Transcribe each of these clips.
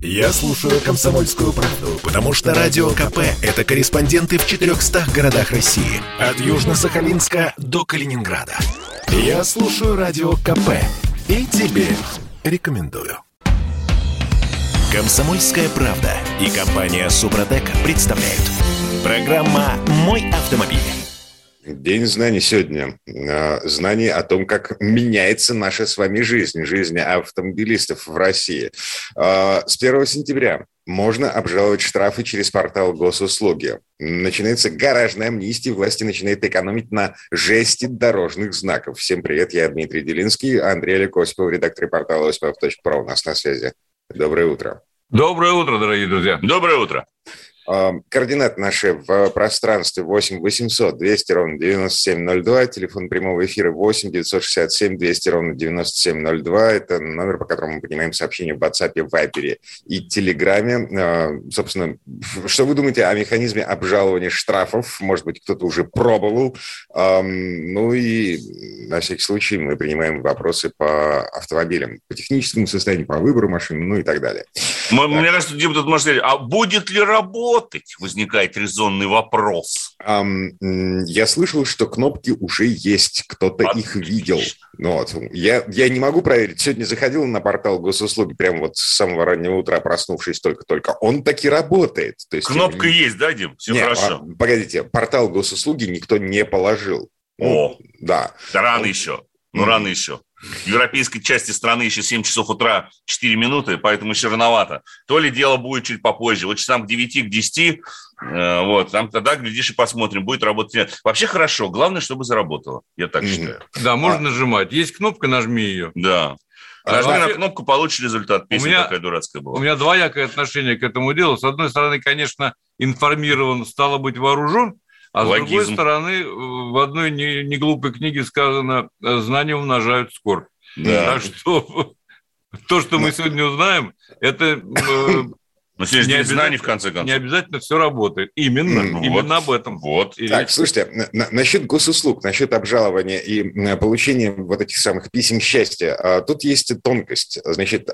Я слушаю «Комсомольскую правду», потому что Радио КП – это корреспонденты в 400 городах России. От Южно-Сахалинска до Калининграда. Я слушаю Радио КП и тебе рекомендую. «Комсомольская правда» и компания «Супротек» представляют. Программа «Мой автомобиль». День знаний сегодня. Знание о том, как меняется наша с вами жизнь, жизнь автомобилистов в России. С 1 сентября можно обжаловать штрафы через портал Госуслуги. Начинается гаражная амнистия, власти начинают экономить на жести дорожных знаков. Всем привет, я Дмитрий Делинский, Андрей Осипов, редактор портала Osipov.PRO у нас на связи. Доброе утро. Доброе утро, дорогие друзья. Доброе утро. Координаты наши в пространстве 8-800-200-97-02, телефон прямого эфира 8-967-200-97-02. Это номер, по которому мы принимаем сообщения в WhatsApp, Viber и Telegram. Собственно, что вы думаете о механизме обжалования штрафов? Может быть, кто-то уже пробовал. Ну и на всякий случай мы принимаем вопросы по автомобилям, по техническому состоянию, по выбору машины, ну и так далее. Мне кажется, Дима тут может сказать, а будет ли работать? Возникает резонный вопрос. Я слышал, что кнопки уже есть, кто-то их видел. Вот. Я не могу проверить. Сегодня заходил на портал Госуслуги прямо вот с самого раннего утра, проснувшись только. Он таки работает. То есть, кнопка есть, да, Дим? Все нет, хорошо. Погодите, портал Госуслуги никто не положил. Да. Да рано еще. Рано еще. В европейской части страны еще 7 часов утра 4 минуты, поэтому еще рановато. То ли дело будет чуть попозже. Вот часам к 9, к 10, там тогда, глядишь, и посмотрим, будет работать или нет. Вообще хорошо, главное, чтобы заработало, я так считаю. Да, можно нажимать. Есть кнопка, нажми ее. Да. Нажми на кнопку, получишь результат. Песня такая дурацкая была. У меня двоякое отношение к этому делу. С одной стороны, конечно, информирован, стало быть, вооружен. А логизм. С другой стороны, в одной неглупой книге сказано, знания умножают скорбь. Да. Так что то, что мы сегодня узнаем, это не обязательно все работает. Именно об этом. Так, слушайте, насчет госуслуг, насчет обжалования и получения вот этих самых писем счастья, тут есть тонкость. Значит,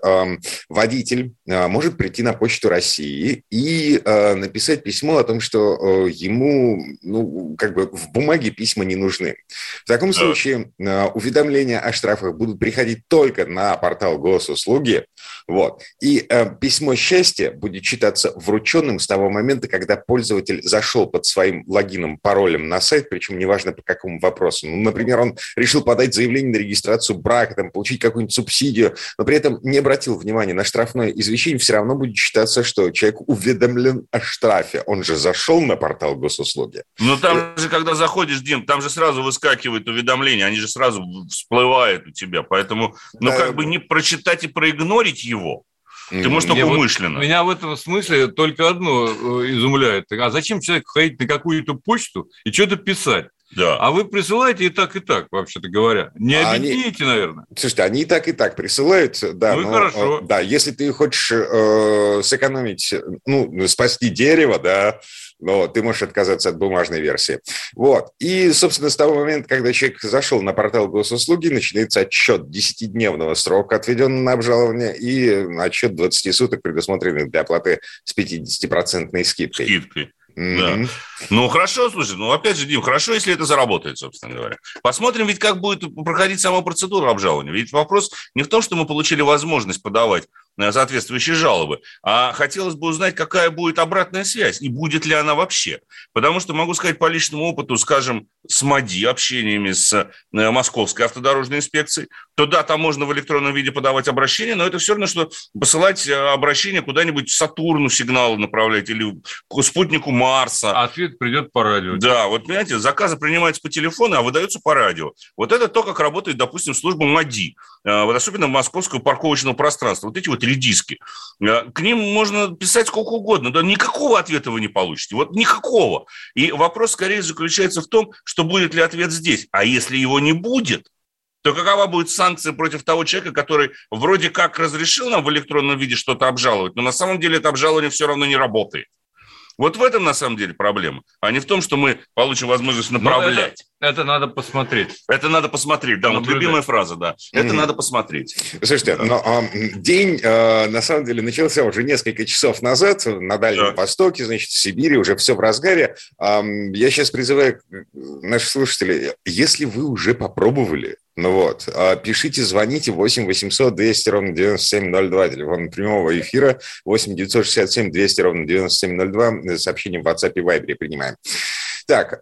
водитель может прийти на Почту России и написать письмо о том, что ему, в бумаге письма не нужны. В таком случае уведомления о штрафах будут приходить только на портал Госуслуги. Вот. И письмо счастья будет читаться врученным с того момента, когда пользователь зашел под своим логином, паролем на сайт, причем неважно по какому вопросу. Например, он решил подать заявление на регистрацию брака, получить какую-нибудь субсидию, но при этом не обратил внимания на штрафное извещение, все равно будет считаться, что человек уведомлен о штрафе. Он же зашел на портал Госуслуги. Но там же, когда заходишь, Дим, там же сразу выскакивают уведомления, они же сразу всплывают у тебя, поэтому, не прочитать и проигнорить его. Ты можешь только умышленно. Меня в этом смысле только одно изумляет. А зачем человеку ходить на какую-то почту и что-то писать? Да. А вы присылаете и так, вообще-то говоря. Не объедините, наверное. Слушайте, они и так присылают. Да, ну, хорошо. Да, если ты хочешь сэкономить, спасти дерево, да, но ты можешь отказаться от бумажной версии. Вот. И, собственно, с того момента, когда человек зашел на портал Госуслуги, начинается отсчет 10-дневного срока, отведенного на обжалование, и отсчет 20 суток, предусмотренных для оплаты с 50% скидкой. Да. Ну, хорошо, слушай, опять же, Дим, хорошо, если это заработает, собственно говоря. Посмотрим ведь, как будет проходить сама процедура обжалования. Ведь вопрос не в том, что мы получили возможность подавать соответствующие жалобы, а хотелось бы узнать, какая будет обратная связь и будет ли она вообще. Потому что могу сказать по личному опыту, скажем, с МАДИ, общениями с Московской автодорожной инспекцией, то да, там можно в электронном виде подавать обращение, но это все равно, что посылать обращение куда-нибудь Сатурну сигналы направлять или к спутнику Марса. А ответ придет по радио. Да, понимаете, заказы принимаются по телефону, а выдаются по радио. Это то, как работает, допустим, служба МАДИ, особенно московского парковочного пространства. Вот эти редиски. К ним можно писать сколько угодно, да никакого ответа вы не получите. Никакого. И вопрос скорее заключается в том, что будет ли ответ здесь. А если его не будет, то какова будет санкция против того человека, который вроде как разрешил нам в электронном виде что-то обжаловать, но на самом деле это обжалование все равно не работает. Вот в этом, на самом деле, проблема, а не в том, что мы получим возможность направлять. Это надо посмотреть. Это надо посмотреть, да, вот любимая фраза, да. Это надо посмотреть. Слушайте, но день, на самом деле, начался уже несколько часов назад на Дальнем Востоке, значит, в Сибири, уже все в разгаре. Я сейчас призываю наших слушателей, если вы уже попробовали, ну вот, пишите, звоните 8-800-200-97-02, телефон прямого эфира 8-967-200-97-02, сообщение в WhatsApp и Viber принимаем. Так,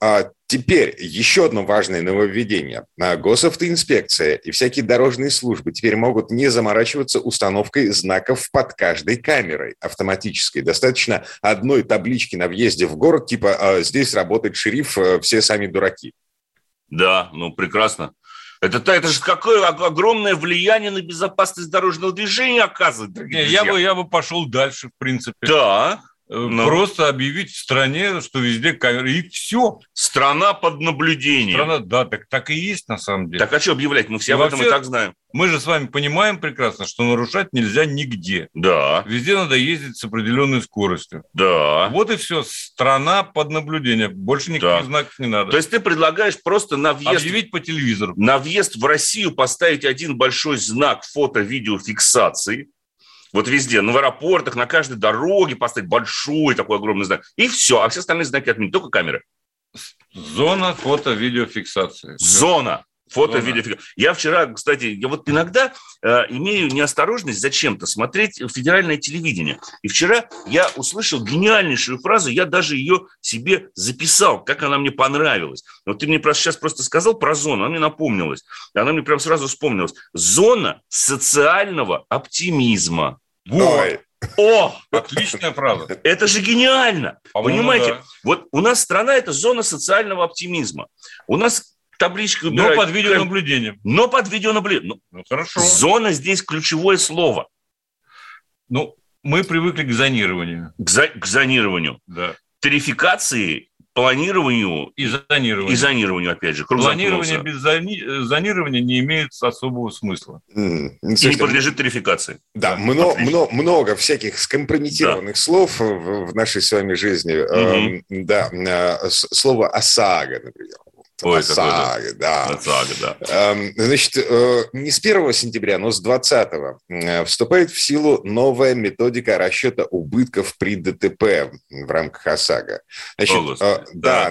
теперь еще одно важное нововведение. Госавтоинспекция и всякие дорожные службы теперь могут не заморачиваться установкой знаков под каждой камерой автоматической. Достаточно одной таблички на въезде в город, типа «Здесь работает шериф, все сами дураки». Да, ну прекрасно. Это же какое огромное влияние на безопасность дорожного движения оказывает, дорогие друзья. Я бы пошел дальше, в принципе. Да. Просто объявить в стране, что везде камеры, и все. Страна под наблюдением. Страна, да, так и есть на самом деле. Так а что объявлять? Мы все об этом и так знаем. Мы же с вами понимаем прекрасно, что нарушать нельзя нигде. Да. Везде надо ездить с определенной скоростью. Да. Вот и все. Страна под наблюдением. Больше никаких знаков не надо. То есть ты предлагаешь просто на въезд... Объявить по телевизору. На въезд в Россию поставить один большой знак фото-видеофиксации. Вот везде, в аэропортах, на каждой дороге поставить большой такой огромный знак. И все, а все остальные знаки отменить, только камеры. Зона фото-видеофиксации. Зона фото-видеофиксации. Я вчера, кстати, вот иногда имею неосторожность зачем-то смотреть федеральное телевидение. И вчера я услышал гениальнейшую фразу, я даже ее себе записал, как она мне понравилась. Вот ты мне сейчас просто сказал про зону, она мне напомнилась. Она мне прям сразу вспомнилась. Зона социального оптимизма. Вот. О, отличная фраза. Это же гениально. По-моему, понимаете, вот у нас страна – это зона социального оптимизма. У нас таблички убирают. Но под видеонаблюдением. Но под видеонаблюдением. Ну, хорошо. Зона здесь ключевое слово. Ну, мы привыкли к зонированию. К зонированию. Да. Тарификации, планированию и зонированию. И зонированию, опять же. Планирование без зонирования не имеет особого смысла. И не подлежит тарификации. Да, много всяких скомпрометированных слов в нашей с вами жизни. Да, слово ОСАГО, например. ОСАГО, да. Значит, не с 1 сентября, но с 20-го вступает в силу новая методика расчета убытков при ДТП в рамках ОСАГО. Значит,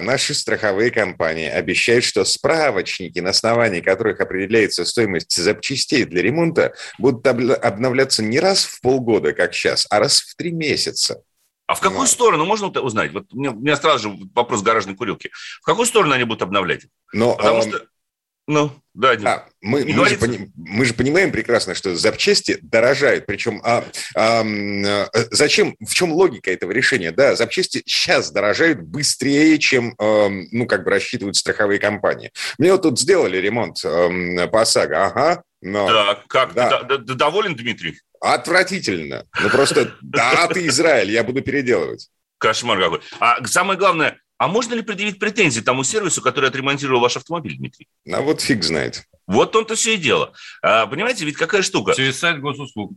наши страховые компании обещают, что справочники, на основании которых определяется стоимость запчастей для ремонта, будут обновляться не раз в полгода, как сейчас, а раз в 3 месяца. А в какую сторону можно узнать? Вот у меня сразу же вопрос в гаражной курилке. В какую сторону они будут обновлять? Мы же понимаем прекрасно, что запчасти дорожают. Причем, зачем, в чем логика этого решения? Да, запчасти сейчас дорожают быстрее, чем, рассчитывают страховые компании. Мне вот тут сделали ремонт по ОСАГО. Ты доволен, Дмитрий? Отвратительно. Ну, просто, ты Израиль, я буду переделывать. Кошмар какой. А самое главное, а можно ли предъявить претензии тому сервису, который отремонтировал ваш автомобиль, Дмитрий? А вот фиг знает. Вот он-то все и дело. Понимаете, ведь какая штука? Через сайт Госуслуг.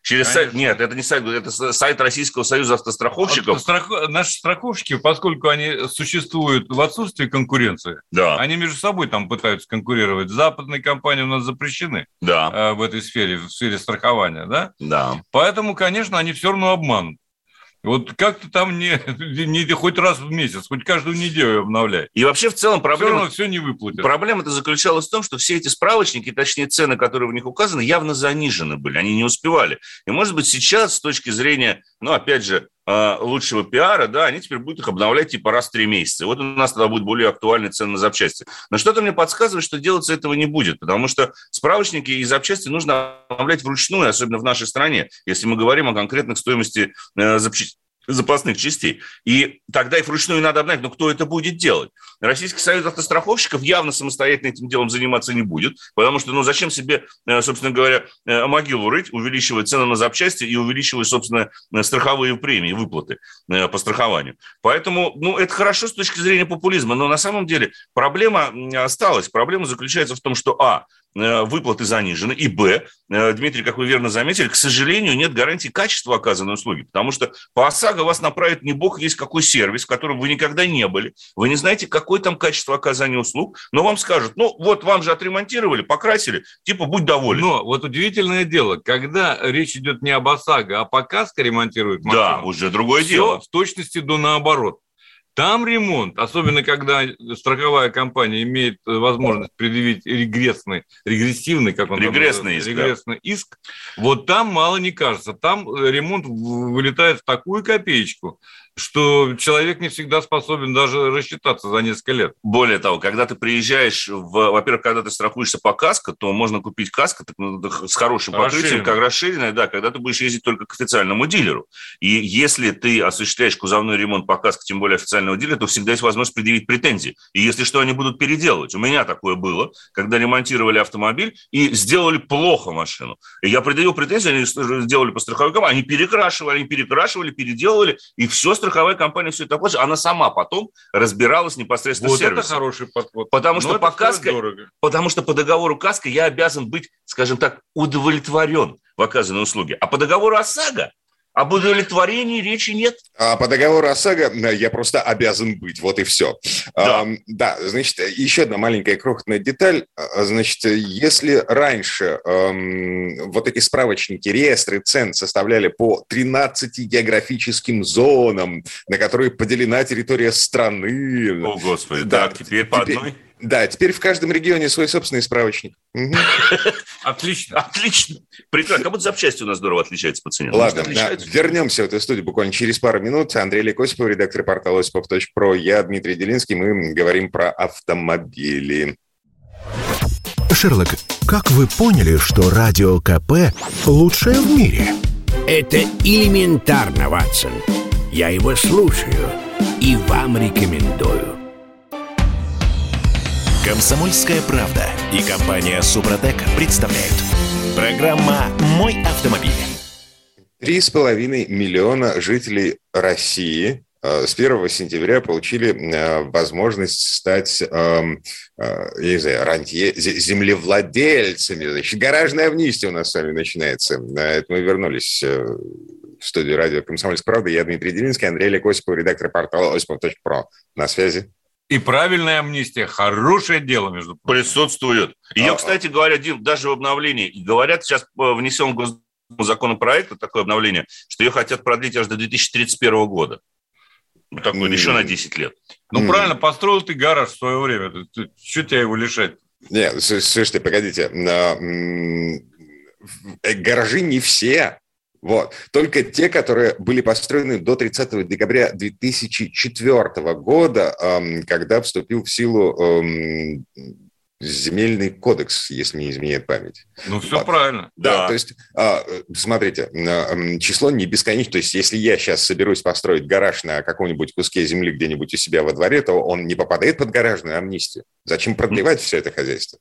Через сайт, нет, это не сайт, это сайт Российского Союза автостраховщиков. Наши страховщики, поскольку они существуют в отсутствии конкуренции, они между собой там пытаются конкурировать. Западные компании у нас запрещены в этой сфере, в сфере страхования, да? Да. Поэтому, конечно, они все равно обманут. Вот как-то там не хоть раз в месяц, хоть каждую неделю обновляй. И вообще в целом проблема... Все не выплатит. Проблема-то заключалась в том, что все эти справочники, точнее цены, которые в них указаны, явно занижены были, они не успевали. И, может быть, сейчас с точки зрения, лучшего пиара, они теперь будут их обновлять типа раз в 3 месяца. Вот у нас тогда будут более актуальные цены на запчасти. Но что-то мне подсказывает, что делаться этого не будет, потому что справочники и запчасти нужно обновлять вручную, особенно в нашей стране, если мы говорим о конкретных стоимости запасных частей. И тогда их вручную надо обновить. Но кто это будет делать? Российский Союз автостраховщиков явно самостоятельно этим делом заниматься не будет, потому что, зачем себе, собственно говоря, могилу рыть, увеличивая цены на запчасти и увеличивая, собственно, страховые премии, выплаты по страхованию. Поэтому, это хорошо с точки зрения популизма, но на самом деле проблема осталась. Проблема заключается в том, что, выплаты занижены, и б, Дмитрий, как вы верно заметили, к сожалению, нет гарантии качества оказанной услуги, потому что по ОСАГО вас направит не бог весть какой сервис, в котором вы никогда не были, вы не знаете, какое там качество оказания услуг, но вам скажут, ну вот вам же отремонтировали, покрасили, типа будь доволен. Но вот удивительное дело, когда речь идет не об ОСАГО, а по КАСКО ремонтируют машину, да, уже другое дело. Все в точности до наоборот. Там ремонт, особенно когда страховая компания имеет возможность предъявить регрессивный, как он называется, регрессный иск, вот там мало не кажется. Там ремонт вылетает в такую копеечку, что человек не всегда способен даже рассчитаться за несколько лет. Более того, когда ты приезжаешь, во-первых, когда ты страхуешься по КАСКО, то можно купить КАСКО с хорошим покрытием, как расширенное, да, когда ты будешь ездить только к официальному дилеру. И если ты осуществляешь кузовной ремонт по КАСКО, тем более официального дилера, то всегда есть возможность предъявить претензии. И если что, они будут переделывать. У меня такое было, когда ремонтировали автомобиль и сделали плохо машину. И я предъявил претензии, они сделали по страховикам, они перекрашивали, переделывали, и все страховая компания все это оплачивает, она сама потом разбиралась непосредственно с сервисом. Вот это хороший подход. Потому что по договору КАСКО я обязан быть, скажем так, удовлетворен в оказанной услуге. А по договору ОСАГО об удовлетворении речи нет. А по договору ОСАГО я просто обязан быть, вот и все. Да. Значит, еще одна маленькая крохотная деталь. Значит, если раньше вот эти справочники, реестры цен составляли по 13 географическим зонам, на которые поделена территория страны. О, Господи, да, теперь по одной... Да, теперь в каждом регионе свой собственный справочник. Отлично. Прекрасно. Как будто запчасти у нас здорово отличаются по цене. Ладно, вернемся в эту студию буквально через пару минут. Андрей Осипов, редактор портала Osipov.PRO. Я, Дмитрий Делинский. Мы говорим про автомобили. Шерлок, как вы поняли, что Радио КП лучшее в мире? Это элементарно, Ватсон. Я его слушаю и вам рекомендую. «Комсомольская правда» и компания «Супротек» представляют. Программа «Мой автомобиль». 3,5 миллиона жителей России с 1 сентября получили возможность стать, я не знаю, рантье, землевладельцами. Значит, гаражная амнистия у нас с вами начинается. Это мы вернулись в студию радио «Комсомольская правда». Я Дмитрий Делинский, Андрей Осипов, редактор портала Osipov.pro. На связи. И правильная амнистия, хорошее дело, между прочим. Присутствует. Ее, кстати говоря, Дим, даже в обновлении. Говорят, сейчас внесем в Госдуму законопроект, вот такое обновление, что ее хотят продлить аж до 2031 года. Вот такое, еще на 10 лет. Ну, правильно, построил ты гараж в свое время. Чего тебя его лишать? Нет, слушайте, погодите. Гаражи не все. Вот. Только те, которые были построены до 30 декабря 2004 года, когда вступил в силу земельный кодекс, если не изменяет память. Ну, все правильно. Да, то есть, смотрите, число не бесконечно. То есть, если я сейчас соберусь построить гараж на каком-нибудь куске земли где-нибудь у себя во дворе, то он не попадает под гаражную амнистию. Зачем продлевать все это хозяйство?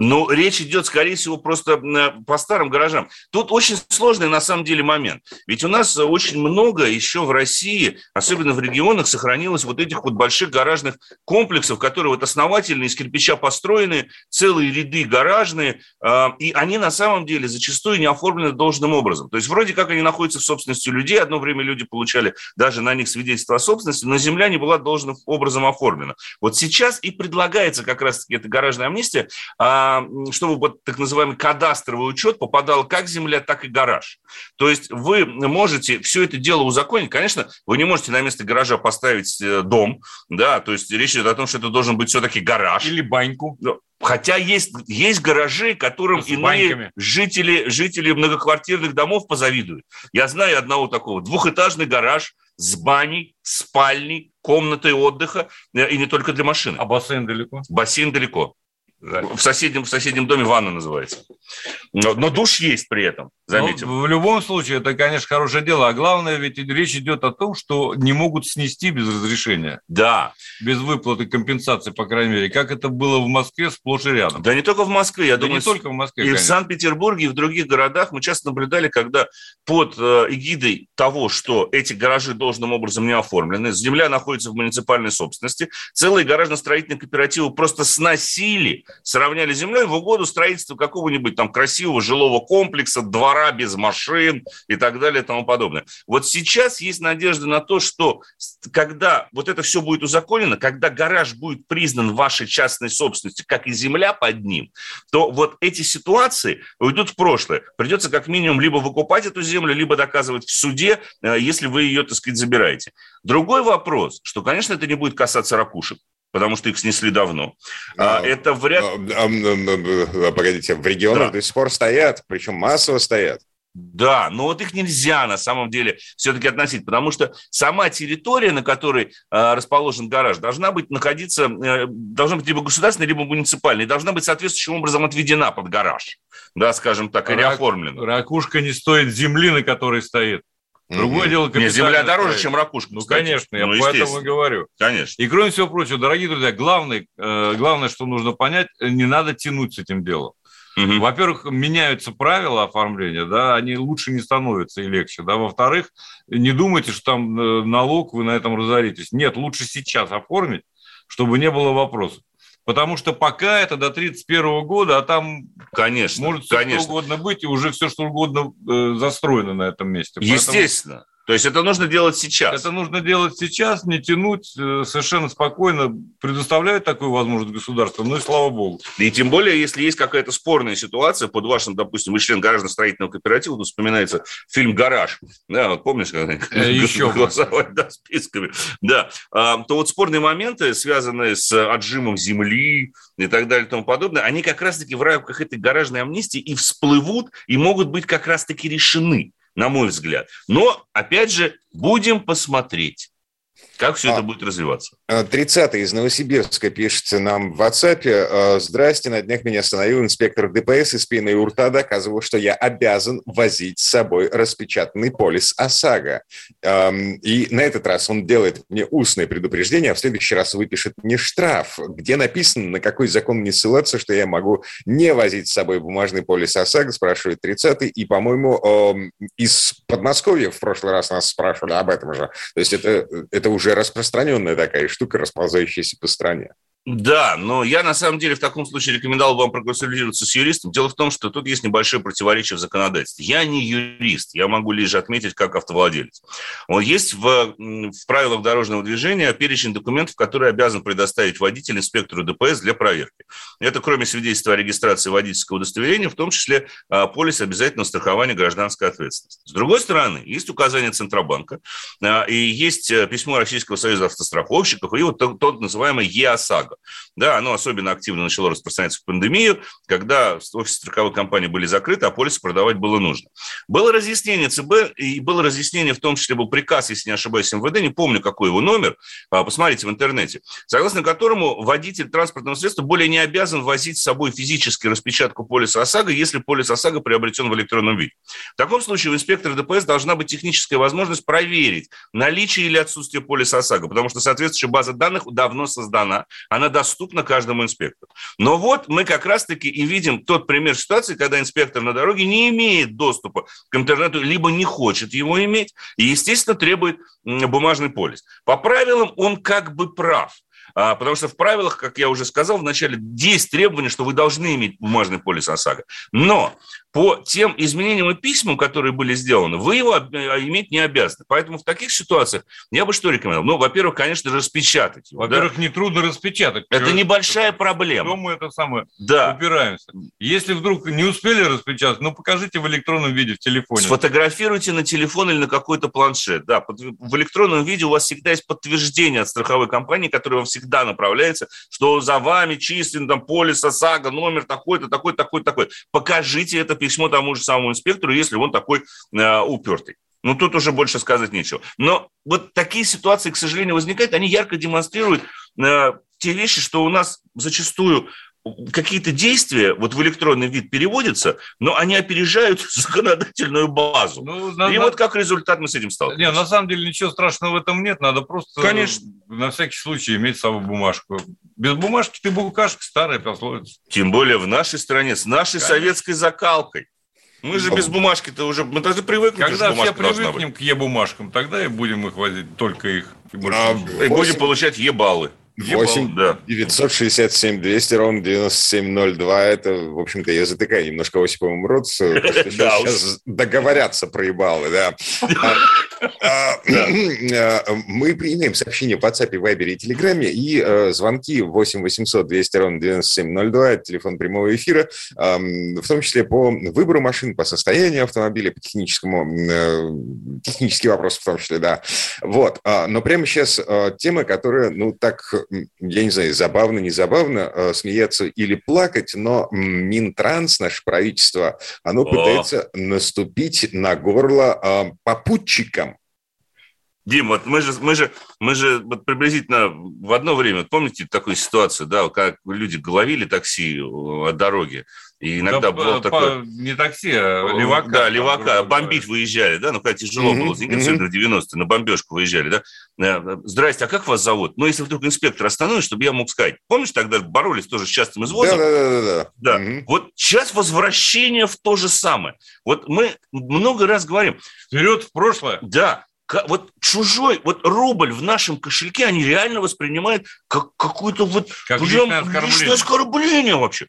Ну, речь идет, скорее всего, просто по старым гаражам. Тут очень сложный, на самом деле, момент. Ведь у нас очень много еще в России, особенно в регионах, сохранилось вот этих вот больших гаражных комплексов, которые вот основательно из кирпича построены, целые ряды гаражные, и они на самом деле зачастую не оформлены должным образом. То есть вроде как они находятся в собственности людей, одно время люди получали даже на них свидетельство о собственности, но земля не была должным образом оформлена. Вот сейчас и предлагается как раз-таки эта гаражная амнистия, чтобы вот так называемый кадастровый учет попадал как земля, так и гараж. То есть вы можете все это дело узаконить. Конечно, вы не можете на место гаража поставить дом, да, то есть речь идет о том, что это должен быть все-таки гараж. Или баньку. Хотя есть гаражи, которым иные жители многоквартирных домов позавидуют. Я знаю одного такого, двухэтажный гараж с баней, спальней, комнатой отдыха, и не только для машины. А бассейн далеко? Бассейн далеко. Да. В соседнем доме ванна называется. Но душ есть при этом, заметим. Ну, в любом случае, это, конечно, хорошее дело. А главное, ведь речь идет о том, что не могут снести без разрешения. Да. Без выплаты компенсации, по крайней мере. Как это было в Москве сплошь и рядом. Да не только в Москве. Я думаю, не только в Москве, конечно. И в Санкт-Петербурге, и в других городах мы часто наблюдали, когда под эгидой того, что эти гаражи должным образом не оформлены, земля находится в муниципальной собственности, целые гаражно-строительные кооперативы просто сносили сравняли с землей в угоду строительству какого-нибудь там красивого жилого комплекса, двора без машин и так далее и тому подобное. Вот сейчас есть надежда на то, что когда вот это все будет узаконено, когда гараж будет признан вашей частной собственностью, как и земля под ним, то вот эти ситуации уйдут в прошлое. Придется как минимум либо выкупать эту землю, либо доказывать в суде, если вы ее, так сказать, забираете. Другой вопрос, что, конечно, это не будет касаться ракушек, потому что их снесли давно. Это вряд... Погодите, в регионах до сих пор стоят, причем массово стоят. Да, но вот их нельзя на самом деле все-таки относить, потому что сама территория, на которой расположен гараж, должна быть либо государственной, либо муниципальной, должна быть соответствующим образом отведена под гараж, да, скажем так, или оформлена. Ракушка не стоит земли, на которой стоит. Другое дело, капитально. Земля дороже, стоит, чем ракушка. Ну, кстати. Конечно, я об этом и говорю. Конечно. И кроме всего прочего, дорогие друзья, главное, что нужно понять, не надо тянуть с этим делом. Угу. Во-первых, меняются правила оформления, да, они лучше не становятся и легче, да. Во-вторых, не думайте, что там налог, вы на этом разоритесь. Нет, лучше сейчас оформить, чтобы не было вопросов. Потому что пока это до 31 года, а там может что угодно быть, и уже все, что угодно застроено на этом месте. Естественно. Поэтому... То есть это нужно делать сейчас. Это нужно делать сейчас, не тянуть, совершенно спокойно предоставляют такую возможность государству, ну и слава богу. И тем более, если есть какая-то спорная ситуация под вашим, допустим, вы член гаражно-строительного кооператива, тут вспоминается фильм «Гараж», да, вот помнишь, когда еще голосовать списками, да, то вот спорные моменты, связанные с отжимом земли и так далее и тому подобное, они как раз-таки в рамках этой гаражной амнистии и всплывут, и могут быть как раз-таки решены, на мой взгляд. Но, опять же, будем посмотреть, как все это будет развиваться. 30-й из Новосибирска пишет нам в WhatsApp. «Здрасте, на днях меня остановил инспектор ДПС из Пинеуртада, доказывал, что я обязан возить с собой распечатанный полис ОСАГО. И на этот раз он делает мне устное предупреждение, а в следующий раз выпишет мне штраф, где написано, на какой закон мне ссылаться, что я могу не возить с собой бумажный полис ОСАГО», спрашивает 30-й. И, по-моему, из Подмосковья в прошлый раз нас спрашивали об этом же. То есть это уже распространенная такая штука, расползающаяся по стране. Да, но я на самом деле в таком случае рекомендовал вам проконсультироваться с юристом. Дело в том, что тут есть небольшое противоречие в законодательстве. Я не юрист, я могу лишь отметить как автовладелец. Есть в правилах дорожного движения перечень документов, которые обязан предоставить водитель инспектору ДПС для проверки. Это кроме свидетельства о регистрации водительского удостоверения, в том числе полис обязательного страхования гражданской ответственности. С другой стороны, есть указание Центробанка, и есть письмо Российского Союза автостраховщиков, и вот тот называемый ЕОСАГО. Да, оно особенно активно начало распространяться в пандемию, когда офисы страховой компании были закрыты, а полисы продавать было нужно. Было разъяснение ЦБ, и было разъяснение, в том числе был приказ, если не ошибаюсь, МВД, не помню, какой его номер, посмотрите в интернете, согласно которому водитель транспортного средства более не обязан возить с собой физически распечатку полиса ОСАГО, если полис ОСАГО приобретен в электронном виде. В таком случае у инспектора ДПС должна быть техническая возможность проверить наличие или отсутствие полиса ОСАГО, потому что соответствующая база данных давно создана, она доступна каждому инспектору. Но вот мы как раз-таки и видим тот пример ситуации, когда инспектор на дороге не имеет доступа к интернету, либо не хочет его иметь, и, естественно, требует бумажный полис. По правилам он как бы прав. Потому что в правилах, как я уже сказал, в начале есть требование, что вы должны иметь бумажный полис ОСАГО. Но по тем изменениям и письмам, которые были сделаны, вы его иметь не обязаны. Поэтому в таких ситуациях я бы что рекомендовал? Ну, во-первых, конечно, распечатать его. Во-первых, нетрудно распечатать. Это небольшая проблема. Мы это самое упираемся. Если вдруг не успели распечатать, ну, покажите в электронном виде, в телефоне. Сфотографируйте на телефон или на какой-то планшет. Да, в электронном виде у вас всегда есть подтверждение от страховой компании, которая вам всегда направляется, что за вами числен там полис ОСАГО, номер такой-то, такой-то, такой-то, такой. Покажите это письмо тому же самому инспектору, если он такой упертый. Ну, тут уже больше сказать нечего. Но вот такие ситуации, к сожалению, возникают, они ярко демонстрируют те вещи, что у нас зачастую какие-то действия вот в электронный вид переводятся, но они опережают законодательную базу. Вот как результат мы с этим сталкиваемся. Нет, на самом деле ничего страшного в этом нет, надо просто на всякий случай иметь с собой бумажку. Без бумажки ты букашка, старая пословица. Тем более в нашей стране, с нашей советской закалкой. Мы же без бумажки-то уже, мы даже привыкнем. Когда все привыкнем к е-бумажкам, тогда и будем их возить, только их. И будем получать е-баллы. 8-967-200-97-02. Это, в общем-то, я затыкаю немножко Осиповым рот. Сейчас договорятся проебалы, да. Мы принимаем сообщения по WhatsApp, Viber и Telegram, и звонки 8-800-200-97-02, это телефон прямого эфира, в том числе по выбору машин, по состоянию автомобиля, по техническому, технические вопросы в том числе, да. Вот. Но прямо сейчас тема, которая, ну, так, я не знаю, забавно, не забавно, смеяться или плакать, но Минтранс, наше правительство, оно пытается наступить на горло попутчикам. Дим, вот мы же вот приблизительно в одно время, помните такую ситуацию, да, как люди головили такси от дороги, и иногда было такое... Не такси, а левака. Да, левака, бомбить выезжали, да, ну, когда тяжело было, с инспектором в 90-е, на бомбежку выезжали, да. Здрасте, а как вас зовут? Ну, если вдруг инспектор остановит, чтобы я мог сказать. Помнишь, тогда боролись тоже с частым извозом? Да. Вот сейчас возвращение в то же самое. Вот мы много раз говорим. Вперед в прошлое. Да. Вот чужой, вот рубль в нашем кошельке они реально воспринимают как какое-то вот... Как личное оскорбление. Оскорбление вообще.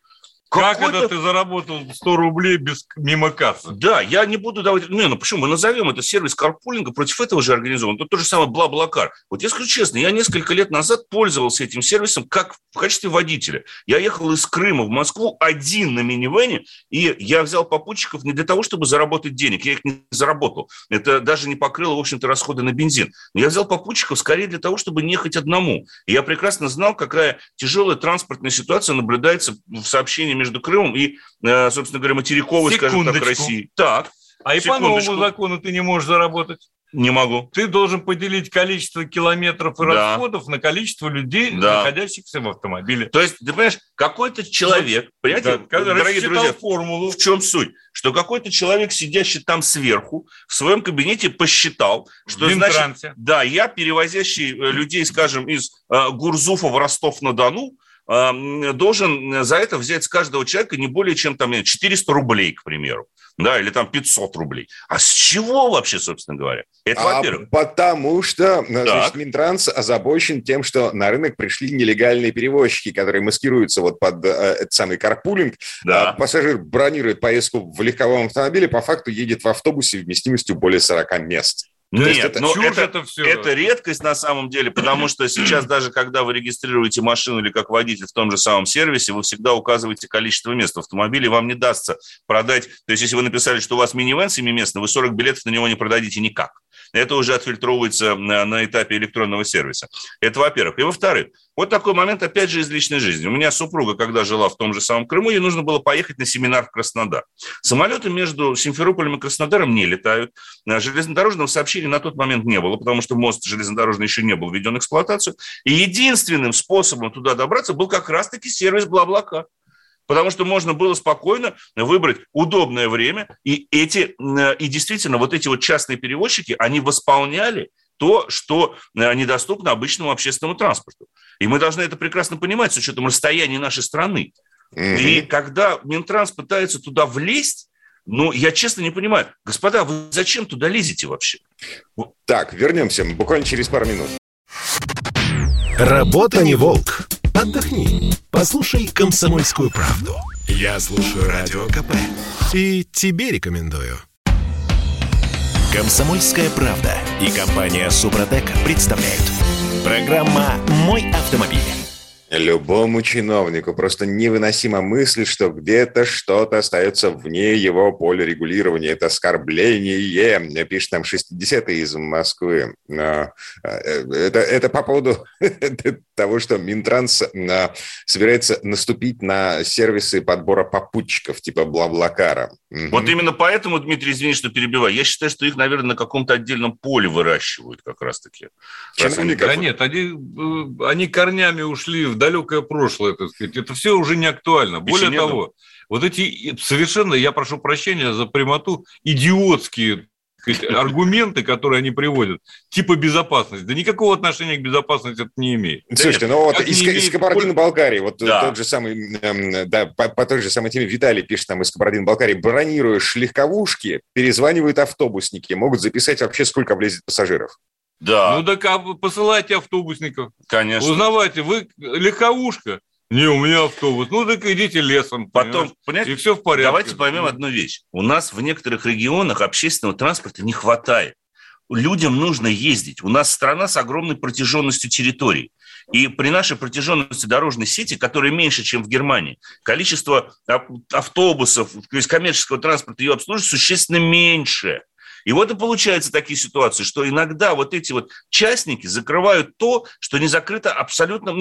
Как это ты заработал 100 рублей мимо кассы? Да, я не буду давать... Не, ну почему? Мы назовем это сервис карпулинга, против этого же организован. Тут то же самое BlaBlaCar. Вот я скажу честно, я несколько лет назад пользовался этим сервисом как в качестве водителя. Я ехал из Крыма в Москву один на минивэне, и я взял попутчиков не для того, чтобы заработать денег. Я их не заработал. Это даже не покрыло, в общем-то, расходы на бензин. Но я взял попутчиков скорее для того, чтобы не ехать одному. И я прекрасно знал, какая тяжелая транспортная ситуация наблюдается в сообщении между Крымом и, собственно говоря, материковой, скажем так, России. Так, а и по новому закону ты не можешь заработать? Не могу. Ты должен поделить количество километров и расходов на количество людей, находящихся в автомобиле. То есть, ты понимаешь, какой-то человек, понимаете, дорогие друзья, формулу. В чем суть? Что какой-то человек, сидящий там сверху, в своем кабинете посчитал, что в Минтрансе, да, я, перевозящий людей, скажем, из Гурзуфа в Ростов-на-Дону, должен за это взять с каждого человека не более чем там 400 рублей, к примеру, да, или там 500 рублей. А с чего вообще, собственно говоря? Это, во-первых. Потому что, значит, Минтранс озабочен тем, что на рынок пришли нелегальные перевозчики, которые маскируются вот под этот самый карпулинг. Да. Пассажир бронирует поездку в легковом автомобиле, по факту едет в автобусе вместимостью более 40 мест. Нет, это, но это, все. Это редкость на самом деле, потому что сейчас даже когда вы регистрируете машину или как водитель в том же самом сервисе, вы всегда указываете количество мест в автомобиле, вам не дастся продать. То есть если вы написали, что у вас минивэн 7-местный, вы 40 билетов на него не продадите никак. Это уже отфильтровывается на этапе электронного сервиса. Это во-первых. И во-вторых, вот такой момент опять же из личной жизни. У меня супруга, когда жила в том же самом Крыму, ей нужно было поехать на семинар в Краснодар. Самолеты между Симферополем и Краснодаром не летают. Железнодорожного сообщения на тот момент не было, потому что мост железнодорожный еще не был введен в эксплуатацию. И единственным способом туда добраться был как раз-таки сервис BlaBlaCar. Потому что можно было спокойно выбрать удобное время, и действительно вот эти вот частные перевозчики, они восполняли то, что недоступно обычному общественному транспорту. И мы должны это прекрасно понимать с учетом расстояния нашей страны. И когда Минтранс пытается туда влезть, ну, я честно не понимаю, господа, вы зачем туда лезете вообще? Так, вернемся буквально через пару минут. Работа не волк. Отдохни. Послушай «Комсомольскую правду». Я слушаю Радио КП. И тебе рекомендую. «Комсомольская правда» и компания «Супротек» представляют. Программа «Мой автомобиль». Любому чиновнику просто невыносима мысль, что где-то что-то остается вне его поля регулирования. Это оскорбление, пишет там 60-й из Москвы. Это по поводу того, что Минтранс собирается наступить на сервисы подбора попутчиков, типа BlaBlaCar. Вот именно поэтому, Дмитрий, извини, что перебиваю, я считаю, что их, наверное, на каком-то отдельном поле выращивают как раз-таки. Да нет, они корнями ушли в далекое прошлое, так сказать. Это все уже не актуально. Более того, вот эти совершенно, я прошу прощения за прямоту, идиотские аргументы, которые они приводят, типа безопасность, да никакого отношения к безопасности это не имеет. Слушайте, ну вот из Кабардино-Балкарии, вот тот же самый, да, по той же самой теме Виталий пишет там из Кабардино-Балкарии, бронируешь легковушки, перезванивают автобусники, могут записать вообще, сколько влезет пассажиров. Да. Ну так посылайте автобусников. Конечно. Узнавайте, вы легковушка. Не, у меня автобус. Ну так идите лесом. Потом, понимаете, и все в порядке. Давайте поймем одну вещь. У нас в некоторых регионах общественного транспорта не хватает. Людям нужно ездить. У нас страна с огромной протяженностью территорий. И при нашей протяженности дорожной сети, которая меньше, чем в Германии, количество автобусов, то есть коммерческого транспорта, ее обслуживания существенно меньше. И вот и получаются такие ситуации, что иногда вот эти вот частники закрывают то, что не закрыто абсолютно,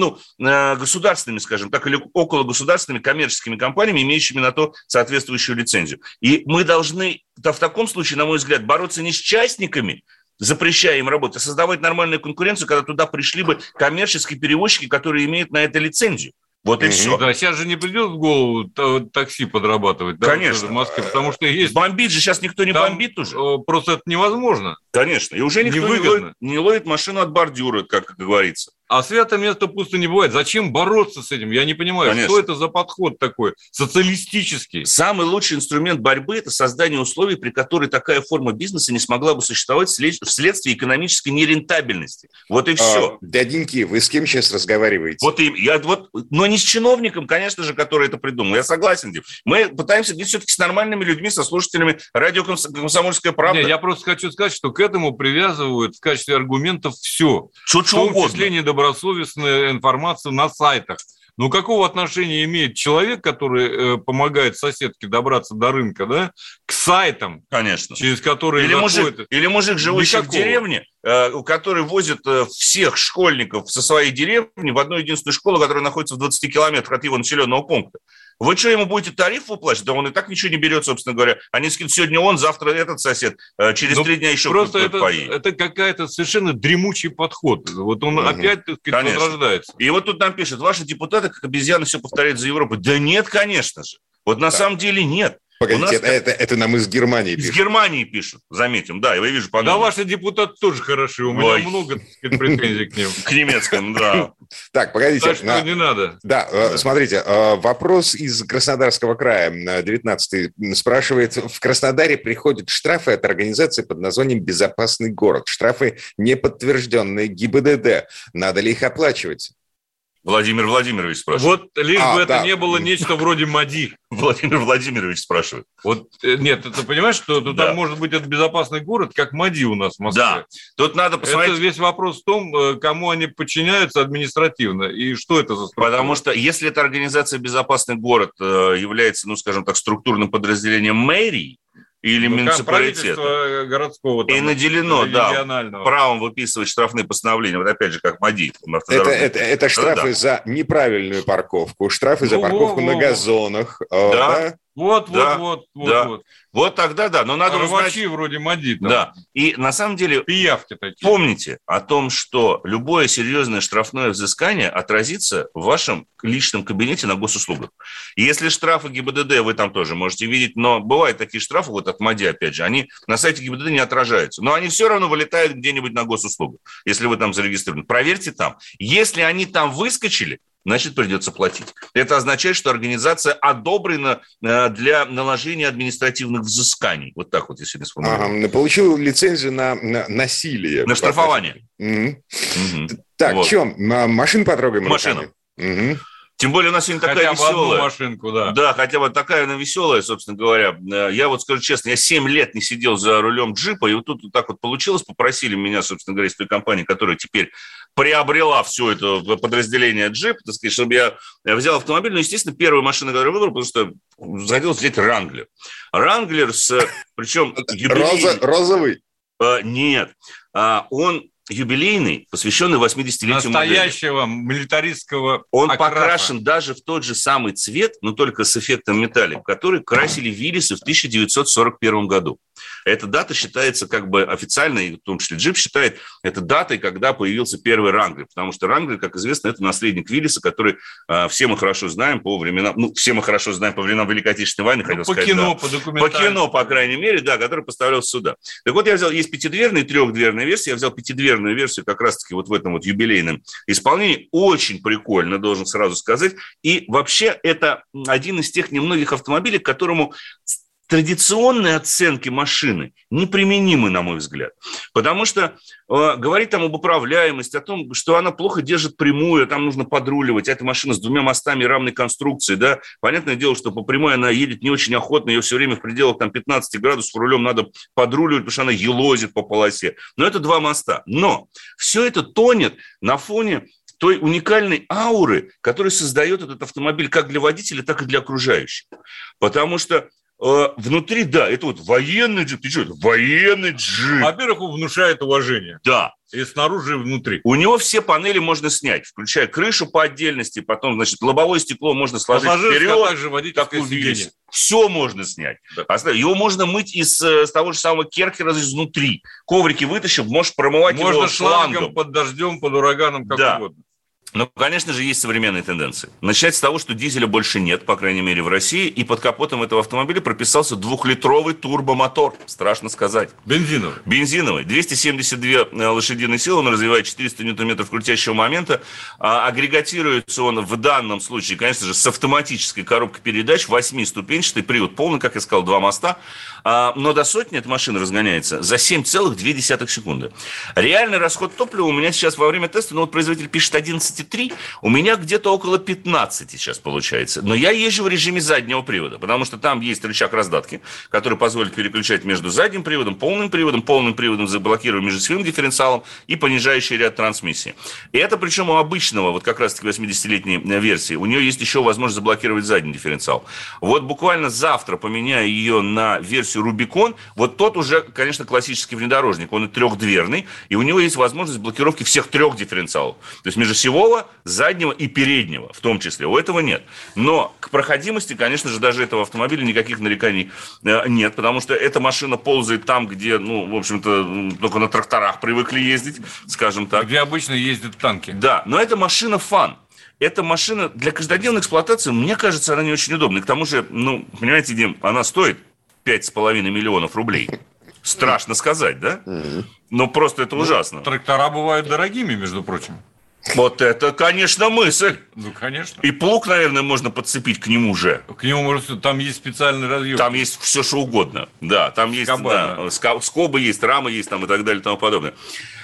государственными, скажем так, или окологосударственными коммерческими компаниями, имеющими на то соответствующую лицензию. И мы должны, в таком случае, на мой взгляд, бороться не с частниками, запрещая им работу, а создавать нормальную конкуренцию, когда туда пришли бы коммерческие перевозчики, которые имеют на это лицензию. Вот и все. Да, сейчас же не придет в голову такси подрабатывать. Конечно. Да, в Москве, потому что есть... Бомбить же сейчас никто не там бомбит уже. Просто это невозможно. Конечно. И уже никто не ловит машину от бордюра, как говорится. А свято место пусто не бывает. Зачем бороться с этим? Я не понимаю, конечно, что это за подход такой социалистический. Самый лучший инструмент борьбы – это создание условий, при которой такая форма бизнеса не смогла бы существовать вследствие экономической нерентабельности. Вот и все. Дяденьки, вы с кем сейчас разговариваете? Но не с чиновником, конечно же, который это придумал. Я согласен, Дим. Мы пытаемся быть все-таки с нормальными людьми, со слушателями радио «Комсомольская правда». Нет, я просто хочу сказать, что к этому привязывают в качестве аргументов все. Что угодно. В том числе недобросовестная информация на сайтах. Ну, какого отношения имеет человек, который помогает соседке добраться до рынка, да, к сайтам, конечно, через которые... Или мужик, живущий в деревне, который возит всех школьников со своей деревни в одну единственную школу, которая находится в 20 километрах от его населенного пункта. Вы что, ему будете тариф выплачивать? Да он и так ничего не берет, собственно говоря. Они скидывают сегодня он, завтра этот сосед, через 3 дня еще кто-то поедет. Это какая-то совершенно дремучий подход. Вот он опять возрождается. И вот тут нам пишут, ваши депутаты, как обезьяны, все повторяют за Европу. Да нет, конечно же. Вот на самом деле нет. Погодите, это нам из Германии пишут. Из Германии пишут, заметим, да, я вижу по-моему. Да, ваши депутаты тоже хороши, у меня много, так сказать, претензий к ним. К немецким, да. Так, погодите. Так что не надо. Да, смотрите, вопрос из Краснодарского края, 19-й, спрашивает, в Краснодаре приходят штрафы от организации под названием «Безопасный город». Штрафы, не подтвержденные ГИБДД. Надо ли их оплачивать? Владимир Владимирович спрашивает. Вот лишь бы это не было нечто вроде МАДИ. Владимир Владимирович спрашивает. Вот нет, ты понимаешь, что тут может быть это безопасный город, как МАДИ у нас в Москве. Да. Тут надо посмотреть. Это весь вопрос в том, кому они подчиняются административно и что это за структура. Потому что если эта организация «Безопасный город» является, структурным подразделением мэрии, или муниципалитет. Правительство городского. И наделено, правом выписывать штрафные постановления. Вот опять же, как МАДИ. Это штрафы за неправильную парковку, штрафы за парковку на газонах. Да. Вот тогда, да. Но надо узнать... вроде МАДИ. Да. И на самом деле... Пиявки такие. Помните о том, что любое серьезное штрафное взыскание отразится в вашем личном кабинете на госуслугах. Если штрафы ГИБДД, вы там тоже можете видеть, но бывают такие штрафы, вот от МАДИ, опять же, они на сайте ГИБДД не отражаются. Но они все равно вылетают где-нибудь на госуслугу, если вы там зарегистрированы. Проверьте там. Если они там выскочили, значит, придется платить. Это означает, что организация одобрена для наложения административных взысканий. Вот так вот, если не сформулировать. Ага, получил лицензию на насилие. На штрафование. Так, чем? Машин потрогаем? Машину. Тем более у нас сегодня такая веселая. Машинку, да. Да, хотя бы такая она веселая, собственно говоря. Я вот скажу честно, я 7 лет не сидел за рулем джипа, и вот тут вот так вот получилось. Попросили меня, собственно говоря, из той компании, которая теперь приобрела все это подразделение джип, так сказать, чтобы я взял автомобиль. Ну, естественно, первая машина, которую я выбрал, потому что захотел взять Wrangler. Wrangler с... Причем юбилейный. Розовый? Нет. Он... юбилейный, посвященный 80-летию настоящего модели. Милитаристского он окраса. Покрашен даже в тот же самый цвет, но только с эффектом металлик, который красили Виллисы в 1941 году. Эта дата считается как бы официальной, в том числе джип считает это датой, когда появился первый Wrangler, потому что Wrangler, как известно, это наследник Виллиса, который все мы хорошо знаем по временам, Великой Отечественной войны, хотел сказать. По кино, да, по документальному. По кино, по крайней мере, да, который поставлялся сюда. Так вот, я взял, есть пятидверная и трехдверная версия, я взял пятидверную версию как раз-таки вот в этом вот юбилейном исполнении. Очень прикольно, должен сразу сказать. И вообще это один из тех немногих автомобилей, к которому... традиционные оценки машины неприменимы, на мой взгляд. Потому что говорить там об управляемости, о том, что она плохо держит прямую, там нужно подруливать, а эта машина с двумя мостами равной конструкции, да, понятное дело, что по прямой она едет не очень охотно, ее все время в пределах там 15 градусов рулем надо подруливать, потому что она елозит по полосе. Но это два моста. Но все это тонет на фоне той уникальной ауры, которую создает этот автомобиль как для водителя, так и для окружающих. Потому что внутри, да, это вот военный джип. Ты что, это военный джип? Во-первых, он внушает уважение. Да. И снаружи, и внутри. У него все панели можно снять, включая крышу по отдельности, потом, значит, лобовое стекло можно сложить вперед. А также водительское сиденье. Все можно снять. Да. Его можно мыть из того же самого Керкера изнутри. Коврики вытащил, можешь промывать можно его шлангом. Можно шлангом, под дождем, под ураганом, как да. угодно. Но, конечно же, есть современные тенденции. Начать с того, что дизеля больше нет, по крайней мере, в России, и под капотом этого автомобиля прописался 2-литровый турбомотор. Страшно сказать. Бензиновый. 272 лошадиные силы, он развивает 400 ньютон-метров крутящего момента. Агрегатируется он в данном случае, конечно же, с автоматической коробкой передач, 8-ступенчатой, привод полный, как я сказал, два моста. Но до сотни эта машина разгоняется за 7,2 секунды. Реальный расход топлива у меня сейчас во время теста, ну вот производитель пишет 11,3, у меня где-то около 15 сейчас получается. Но я езжу в режиме заднего привода, потому что там есть рычаг раздатки, который позволит переключать между задним приводом, полным приводом заблокировать между своим дифференциалом и понижающий ряд трансмиссии. И это причем у обычного, вот как раз-таки 80-летней версии, у нее есть еще возможность заблокировать задний дифференциал. Вот буквально завтра поменяю ее на версию Рубикон, вот тот уже, конечно, классический внедорожник, он и трехдверный, и у него есть возможность блокировки всех трех дифференциалов. То есть между заднего и переднего, в том числе. У этого нет. Но к проходимости, конечно же, даже этого автомобиля никаких нареканий нет, потому что эта машина ползает там, где, ну, в общем-то, только на тракторах привыкли ездить, скажем так. Где обычно ездят танки. Да, но эта машина фан. Эта машина для каждодневной эксплуатации, мне кажется, она не очень удобна. И к тому же, ну, понимаете, Дим, она стоит 5,5 миллионов рублей. Страшно сказать, да? Но просто это ужасно. Трактора бывают дорогими, между прочим. Вот это, конечно, мысль. Ну, конечно. И плуг, наверное, можно подцепить к нему же. К нему, может, там есть специальный разъем. Там есть все, что угодно. Да, там есть да, скобы есть, рамы есть там, и так далее и тому подобное.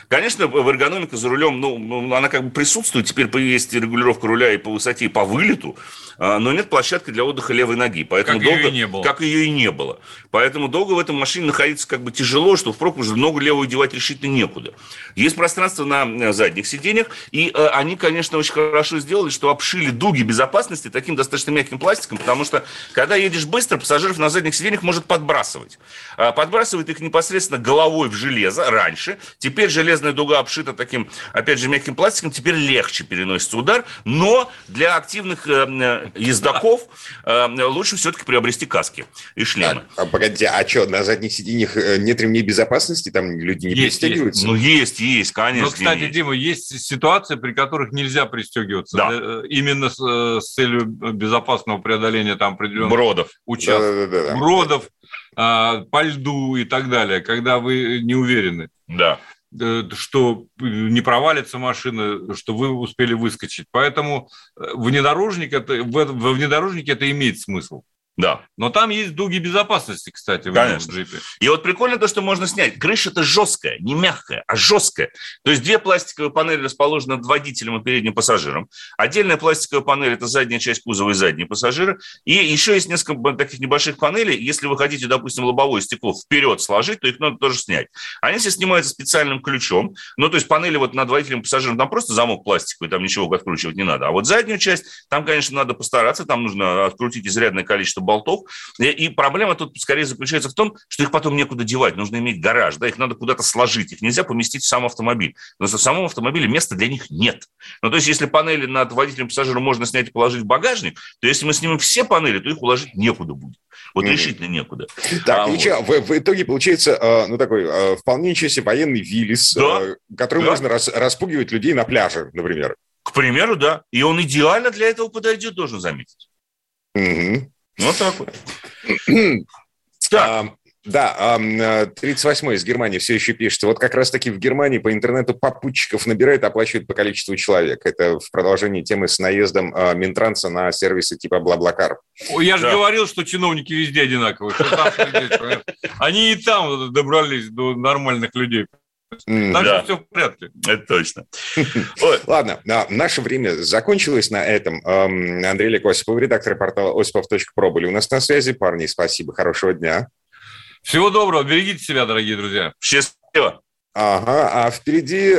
Конечно, эргономика за рулем, ну, она как бы присутствует. Теперь есть регулировка руля и по высоте, и по вылету. Но нет площадки для отдыха левой ноги. Поэтому как, долго, ее и не было. Как ее и не было. Поэтому долго в этой машине находиться как бы тяжело, что впрок уже ногу левую девать решительно некуда. Есть пространство на задних сиденьях. И они, конечно, очень хорошо сделали, что обшили дуги безопасности таким достаточно мягким пластиком. Потому что, когда едешь быстро, пассажиров на задних сиденьях может подбрасывать. Подбрасывает их непосредственно головой в железо раньше. Теперь железная дуга обшита таким, опять же, мягким пластиком. Теперь легче переносится удар. Но для активных ездаков лучше все-таки приобрести каски и шлемы. А погодите, а что, на задних сиденьях нет ремней безопасности? Там люди не пристегиваются? Ну, есть, конечно. Но, кстати, Дима, есть ситуации, при которых нельзя пристегиваться. Да. Именно с целью безопасного преодоления там определенных участков. Да. Бродов, по льду и так далее, когда вы не уверены. Да. Что не провалится машина, что вы успели выскочить. Поэтому во внедорожнике это имеет смысл. Да. Но там есть дуги безопасности, кстати, в этом джипе. И вот прикольно то, что можно снять. Крыша-то жесткая, не мягкая, а жесткая. То есть две пластиковые панели расположены над водителем и передним пассажиром. Отдельная пластиковая панель – это задняя часть кузова и задние пассажиры. И еще есть несколько таких небольших панелей. Если вы хотите, допустим, лобовое стекло вперед сложить, то их надо тоже снять. Они все снимаются специальным ключом. Ну, то есть панели вот над водителем и пассажиром, там просто замок пластиковый, там ничего откручивать не надо. А вот заднюю часть, там, конечно, надо постараться, там нужно открутить изрядное количество болтов. И проблема тут скорее заключается в том, что их потом некуда девать. Нужно иметь гараж, да, их надо куда-то сложить. Их нельзя поместить в сам автомобиль. Потому что в самом автомобиле места для них нет. Ну, то есть, если панели над водителем и пассажиром можно снять и положить в багажник, то если мы снимем все панели, то их уложить некуда будет. Вот решительно некуда. Так, ничего, вот. В итоге получается, ну, такой вполне ничего себе военный Виллис, да? Который да? можно распугивать людей на пляже, например. К примеру, да. И он идеально для этого подойдет, должен заметить. Угу. Вот так вот. Так, Да, 38-й из Германии все еще пишет. Вот как раз-таки в Германии по интернету попутчиков набирают, оплачивают по количеству человек. Это в продолжении темы с наездом Минтранса на сервисы типа BlaBlaCar. Я же говорил, что чиновники везде одинаковые. Они и там добрались до нормальных людей. Там все в порядке. Это точно. Ладно, наше время закончилось на этом. Андрей Олег Осипов, редактор портала Osipov.PRO, были у нас на связи. Парни, спасибо, хорошего дня. Всего доброго, берегите себя, дорогие друзья. Счастливо. Ага, а впереди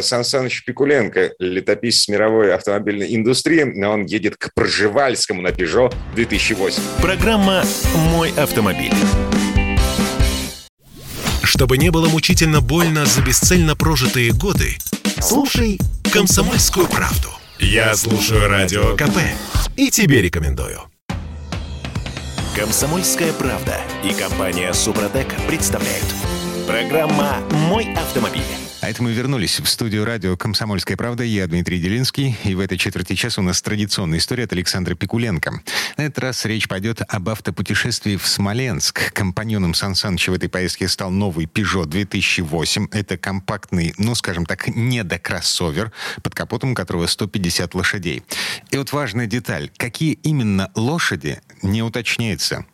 Сан Саныч Пикуленко, летописец мировой автомобильной индустрии. Он едет к Пржевальскому на Peugeot 2008. Программа «Мой автомобиль». Чтобы не было мучительно больно за бесцельно прожитые годы, слушай «Комсомольскую правду». Я слушаю Радио КП и тебе рекомендую. «Комсомольская правда» и компания «Супротек» представляют. Программа «Мой автомобиль». А это мы вернулись в студию радио «Комсомольская правда». Я Дмитрий Делинский. И в этой четверти часа у нас традиционная история от Александра Пикуленко. На этот раз речь пойдет об автопутешествии в Смоленск. Компаньоном Сан Саныча в этой поездке стал новый Peugeot 2008. Это компактный, ну, скажем так, недокроссовер, под капотом которого 150 лошадей. И вот важная деталь. Какие именно лошади, не уточняется.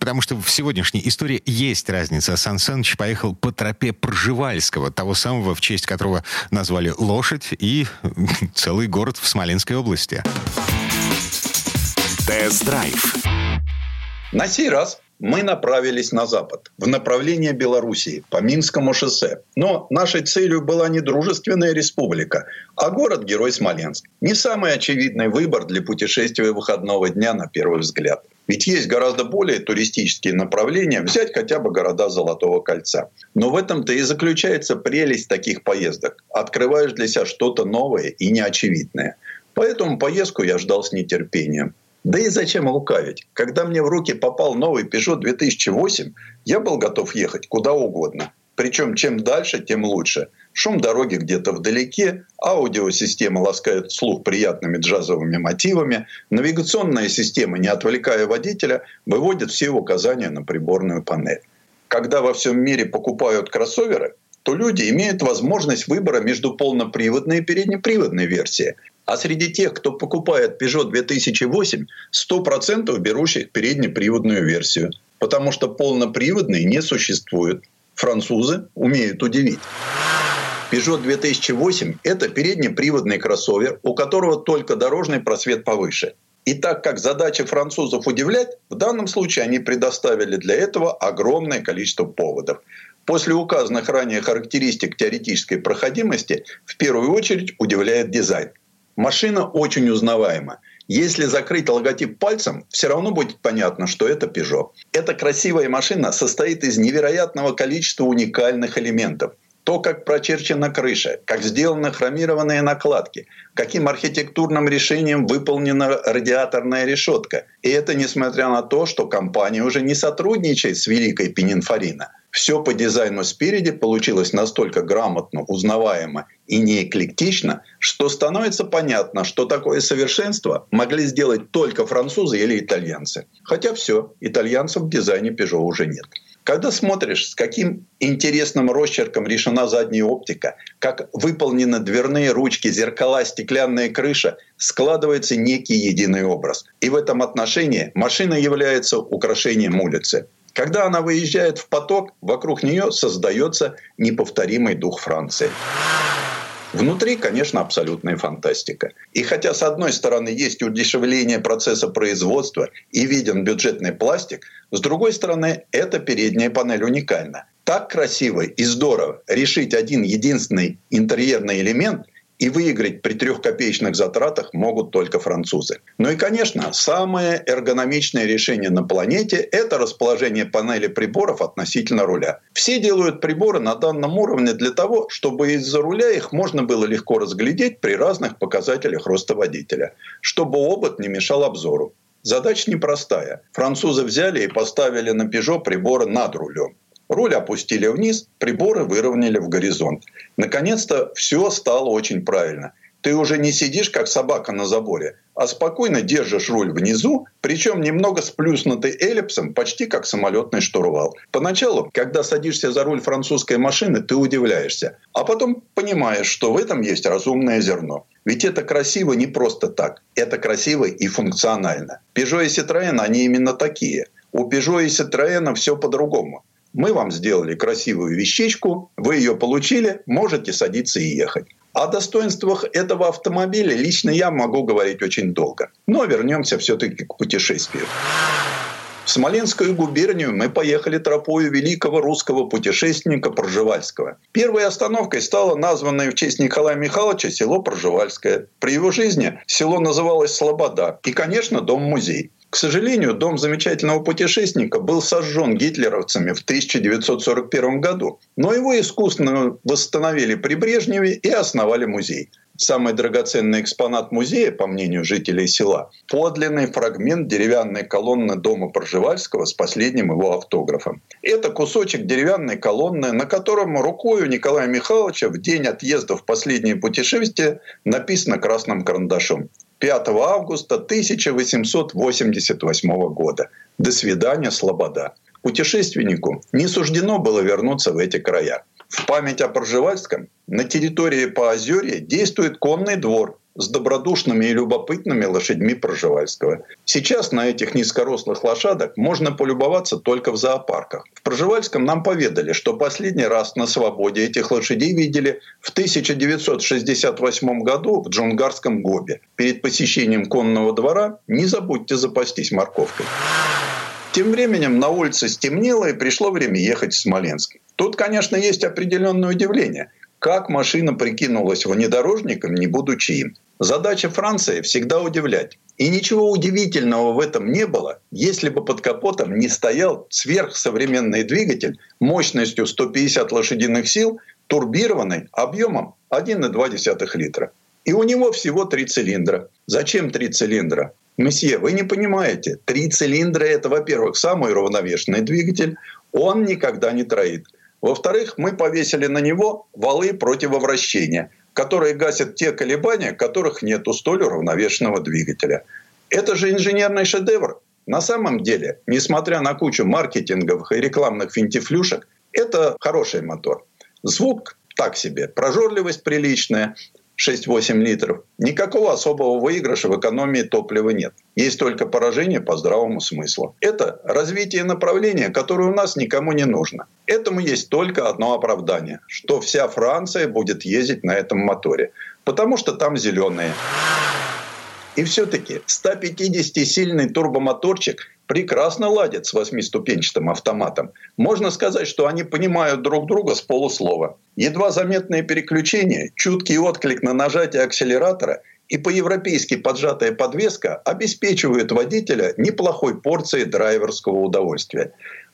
Потому что в сегодняшней истории есть разница. Сан Саныч поехал по тропе Пржевальского, того самого, в честь которого назвали лошадь и целый город в Смоленской области. Тест-драйв. На сей раз мы направились на запад, в направлении Белоруссии, по Минскому шоссе. Но нашей целью была не дружественная республика, а город-герой Смоленск. Не самый очевидный выбор для путешествия выходного дня на первый взгляд. Ведь есть гораздо более туристические направления, взять хотя бы города Золотого кольца. Но в этом-то и заключается прелесть таких поездок. Открываешь для себя что-то новое и неочевидное. Поэтому поездку я ждал с нетерпением. Да и зачем лукавить? Когда мне в руки попал новый Peugeot 2008, я был готов ехать куда угодно. Причем чем дальше, тем лучше. Шум дороги где-то вдалеке, аудиосистема ласкает слух приятными джазовыми мотивами, навигационная система, не отвлекая водителя, выводит все его указания на приборную панель. Когда во всем мире покупают кроссоверы, то люди имеют возможность выбора между полноприводной и переднеприводной версией. А среди тех, кто покупает Peugeot 2008, 100% берущих переднеприводную версию, потому что полноприводной не существует. Французы умеют удивить. Peugeot 2008 – это переднеприводный кроссовер, у которого только дорожный просвет повыше. И так как задача французов удивлять, в данном случае они предоставили для этого огромное количество поводов. После указанных ранее характеристик теоретической проходимости в первую очередь удивляет дизайн. Машина очень узнаваема. Если закрыть логотип пальцем, все равно будет понятно, что это Peugeot. Эта красивая машина состоит из невероятного количества уникальных элементов. То, как прочерчена крыша, как сделаны хромированные накладки, каким архитектурным решением выполнена радиаторная решетка. И это несмотря на то, что компания уже не сотрудничает с великой Pininfarina. Все по дизайну спереди получилось настолько грамотно, узнаваемо и не эклектично, что становится понятно, что такое совершенство могли сделать только французы или итальянцы. Хотя все, итальянцев в дизайне Peugeot уже нет. Когда смотришь, с каким интересным росчерком решена задняя оптика, как выполнены дверные ручки, зеркала, стеклянная крыша, складывается некий единый образ. И в этом отношении машина является украшением улицы. Когда она выезжает в поток, вокруг нее создается неповторимый дух Франции. Внутри, конечно, абсолютная фантастика. И хотя, с одной стороны, есть удешевление процесса производства и виден бюджетный пластик, с другой стороны, эта передняя панель уникальна. Так красиво и здорово решить один единственный интерьерный элемент и выиграть при 3 копеечных затратах могут только французы. Ну и, конечно, самое эргономичное решение на планете – это расположение панели приборов относительно руля. Все делают приборы на данном уровне для того, чтобы из-за руля их можно было легко разглядеть при разных показателях роста водителя, чтобы обод не мешал обзору. Задача непростая. Французы взяли и поставили на Peugeot приборы над рулем. Руль опустили вниз, приборы выровняли в горизонт. Наконец-то все стало очень правильно. ты уже не сидишь, как собака на заборе, а спокойно держишь руль внизу, причем немного сплюснутый эллипсом, почти как самолетный штурвал. Поначалу, когда садишься за руль французской машины, ты удивляешься, а потом понимаешь, что в этом есть разумное зерно. Ведь это красиво не просто так, это красиво и функционально. Peugeot и Citroen, они именно такие. У Peugeot и Citroen все по-другому. Мы вам сделали красивую вещичку, вы ее получили, можете садиться и ехать. О достоинствах этого автомобиля лично я могу говорить очень долго. Но вернемся все-таки к путешествию. В Смоленскую губернию мы поехали тропою великого русского путешественника Пржевальского. Первой остановкой стало названное в честь Николая Михайловича село Пржевальское. При его жизни село называлось Слобода и, конечно, дом-музей. К сожалению, дом замечательного путешественника был сожжен гитлеровцами в 1941 году, но его искусственно восстановили при Брежневе и основали музей. Самый драгоценный экспонат музея, по мнению жителей села, подлинный фрагмент деревянной колонны дома Пржевальского с последним его автографом. Это кусочек деревянной колонны, на котором рукою Николая Михайловича в день отъезда в последнее путешествие написано красным карандашом. 5 августа 1888 года. До свидания, Слобода. Путешественнику не суждено было вернуться в эти края. В память о Пржевальском на территории Поозерья действует конный двор с добродушными и любопытными лошадьми Пржевальского. Сейчас на этих низкорослых лошадок можно полюбоваться только в зоопарках. В Пржевальском нам поведали, что последний раз на свободе этих лошадей видели в 1968 году в Джунгарском ГОБе. Перед посещением конного двора не забудьте запастись морковкой. Тем временем на улице стемнело и пришло время ехать в Смоленск. Тут, конечно, есть определенное удивление. Как машина прикинулась внедорожником, не будучи им? Задача Франции – всегда удивлять. И ничего удивительного в этом не было, если бы под капотом не стоял сверхсовременный двигатель мощностью 150 лошадиных сил, турбированный объемом 1,2 литра. И у него всего 3 цилиндра. Зачем 3 цилиндра? Месье, вы не понимаете, 3 цилиндра – это, во-первых, самый уравновешенный двигатель, он никогда не троит. Во-вторых, мы повесили на него валы противовращения, которые гасят те колебания, которых нет у столь уравновешенного двигателя. Это же инженерный шедевр. На самом деле, несмотря на кучу маркетинговых и рекламных финтифлюшек, это хороший мотор. Звук так себе, прожорливость приличная, 6-8 литров. Никакого особого выигрыша в экономии топлива нет. Есть только поражение по здравому смыслу. Это развитие направления, которое у нас никому не нужно. Этому есть только одно оправдание, что вся Франция будет ездить на этом моторе, потому что там зеленые. И все-таки 150-сильный турбомоторчик прекрасно ладит с 8-ступенчатым автоматом. Можно сказать, что они понимают друг друга с полуслова. Едва заметные переключения, чуткий отклик на нажатие акселератора и по-европейски поджатая подвеска обеспечивают водителя неплохой порцией драйверского удовольствия.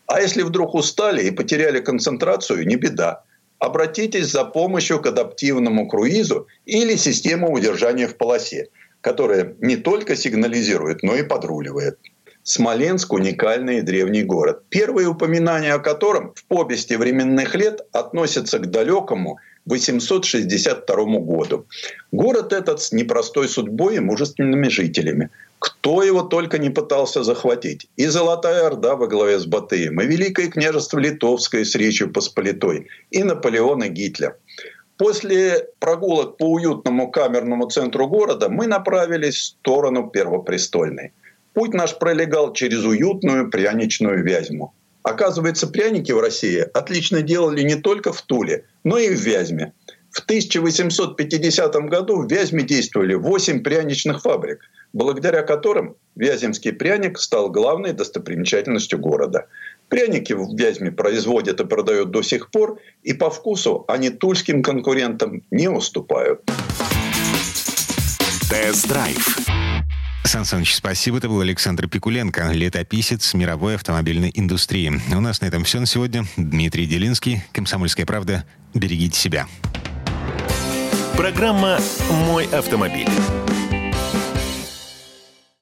А если вдруг устали и потеряли концентрацию, не беда. Обратитесь за помощью к адаптивному круизу или системе удержания в полосе, которая не только сигнализирует, но и подруливает. Смоленск – уникальный и древний город, первые упоминания о котором в повести временных лет относятся к далекому 862 году. Город этот с непростой судьбой и мужественными жителями. Кто его только не пытался захватить. И Золотая Орда во главе с Батыем, и Великое княжество Литовское с Речью Посполитой, и Наполеон и Гитлер. После прогулок по уютному камерному центру города мы направились в сторону Первопрестольной. Путь наш пролегал через уютную пряничную Вязьму. Оказывается, пряники в России отлично делали не только в Туле, но и в Вязьме. В 1850 году в Вязьме действовали 8 пряничных фабрик, благодаря которым вяземский пряник стал главной достопримечательностью города. Пряники в Вязьме производят и продают до сих пор, и по вкусу они тульским конкурентам не уступают. Тест-драйв. Сан Саныч, спасибо. Это был Александр Пикуленко, летописец мировой автомобильной индустрии. У нас на этом все на сегодня. Дмитрий Делинский, «Комсомольская правда». Берегите себя. Программа «Мой автомобиль».